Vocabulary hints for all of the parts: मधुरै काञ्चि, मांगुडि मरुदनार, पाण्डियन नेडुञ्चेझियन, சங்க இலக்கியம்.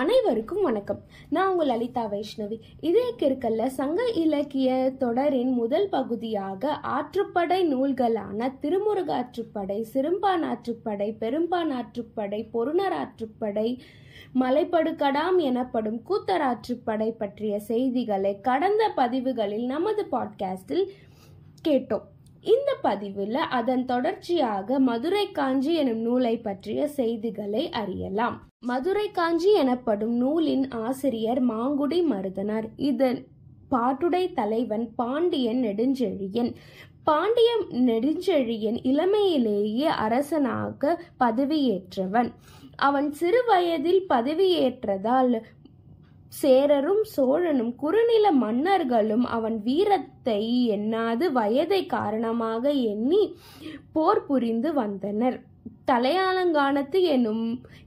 அனைவருக்கும் வணக்கம். நான் உங்கள் லலிதா வைஷ்ணவி. இதய கிருக்கல்ல சங்க இலக்கிய தொடரின் முதல் பகுதியாக ஆற்றுப்படை நூல்களான திருமுருகாற்றுப்படை, சிறும்பான் ஆற்றுப்படை, பெரும்பான் ஆற்றுப்படை, பொருணர் ஆற்றுப்படை, மலைப்படுகடாம் எனப்படும் கூத்தராற்றுப்படை பற்றிய செய்திகளை கடந்த பதிவுகளில் நமது பாட்காஸ்டில் கேட்டோம். இந்த பதிவில் அதன் தொடர்ச்சியாக மதுரை காஞ்சி எனும் நூலை பற்றிய செய்திகளை அறியலாம். மதுரை காஞ்சி எனப்படும் நூலின் ஆசிரியர் மாங்குடி மருதனார். இதன் பாட்டுடை தலைவன் பாண்டியன் நெடுஞ்செழியன். பாண்டியன் நெடுஞ்செழியன் இளமையிலேயே அரசனாக பதவியேற்றவன். அவன் சிறு வயதில் பதவியேற்றதால் சேரரும் சோழனும் குறுநில மன்னர்களும் அவன் வீரத்தை எண்ணாது வயதை காரணமாக எண்ணி போர் புரிந்து வந்தனர். தலயாலங்கானத்து எனும்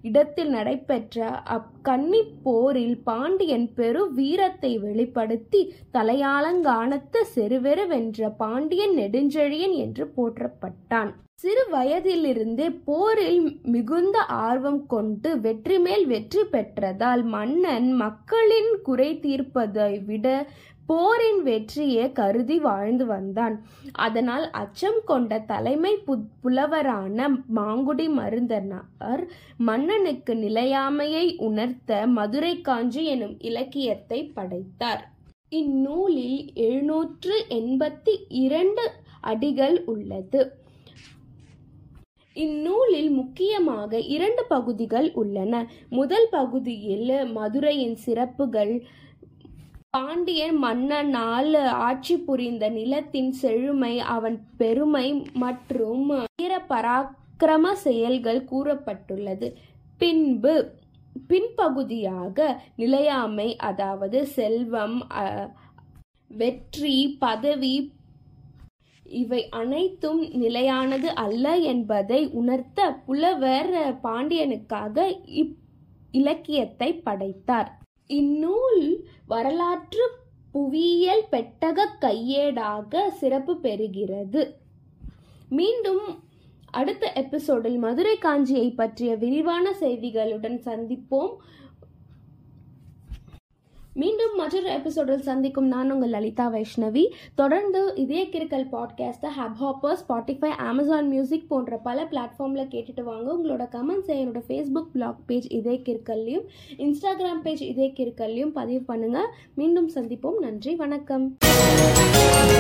இடத்தில் நடைபெற்ற அக்கன்னி போரில் பாண்டியன் பெரு வீரத்தை வெளிப்படுத்தி தலயாலங்கானத்து செருவெருவென்ற பாண்டியன் நெடுஞ்செழியன் என்று போற்றப்பட்டான். சிறு வயதிலிருந்தே போரில் மிகுந்த ஆர்வம் கொண்டு வெற்றி மேல் வெற்றி பெற்றதால் மன்னன் மக்களின் குறை தீர்ப்பதை விட போரின் வெற்றியை கருதி வாழ்ந்து வந்தான். அதனால் அச்சம் கொண்ட தலைமை புலவரான மாங்குடி மருந்தனார் மன்னனுக்கு நிலையாமையை உணர்த்த மதுரை காஞ்சி எனும் இலக்கியத்தை படைத்தார். இந்நூலில் 782 அடிகள் உள்ளது. இந்நூலில் முக்கியமாக 2 பகுதிகள் உள்ளன. முதல் பகுதியில் மதுரையின் சிறப்புகள், பாண்டியன் மன்னனால் ஆட்சி புரிந்த நிலத்தின் செழுமை, அவன் பெருமை மற்றும் வீர பராக்கிரம செயல்கள் கூறப்பட்டுள்ளது. பின்பகுதியாக நிலையாமை, அதாவது செல்வம், வெற்றி, பதவி இவை அனைத்தும் நிலையானது அல்ல என்பதை உணர்த்த புலவர் பாண்டியனுக்காக இலக்கியத்தை படைத்தார். இந்நூல் வரலாற்று புவியியல் பெட்டக கையேடாக சிறப்பு பெறுகிறது. மீண்டும் அடுத்த எபிசோடில் மதுரை காஞ்சியை பற்றிய விரிவான செய்திகளுடன் சந்திப்போம். மீண்டும் மற்றொரு எபிசோடில் சந்திக்கும். நான் உங்கள் லலிதா வைஷ்ணவி. தொடர்ந்து இதய கிருக்கல் பாட்காஸ்ட்டை ஹப்ஹாப்பர், ஸ்பாட்டிஃபை, அமேசான் மியூசிக் போன்ற பல பிளாட்ஃபார்மில் கேட்டுட்டு வாங்க. உங்களோட கமெண்ட்ஸை என்னோட ஃபேஸ்புக் பிளாக் பேஜ் இதய கிருக்கல்லையும் இன்ஸ்டாகிராம் பேஜ் இதய கிருக்கல்லையும் பதிவு பண்ணுங்கள். மீண்டும் சந்திப்போம். நன்றி, வணக்கம்.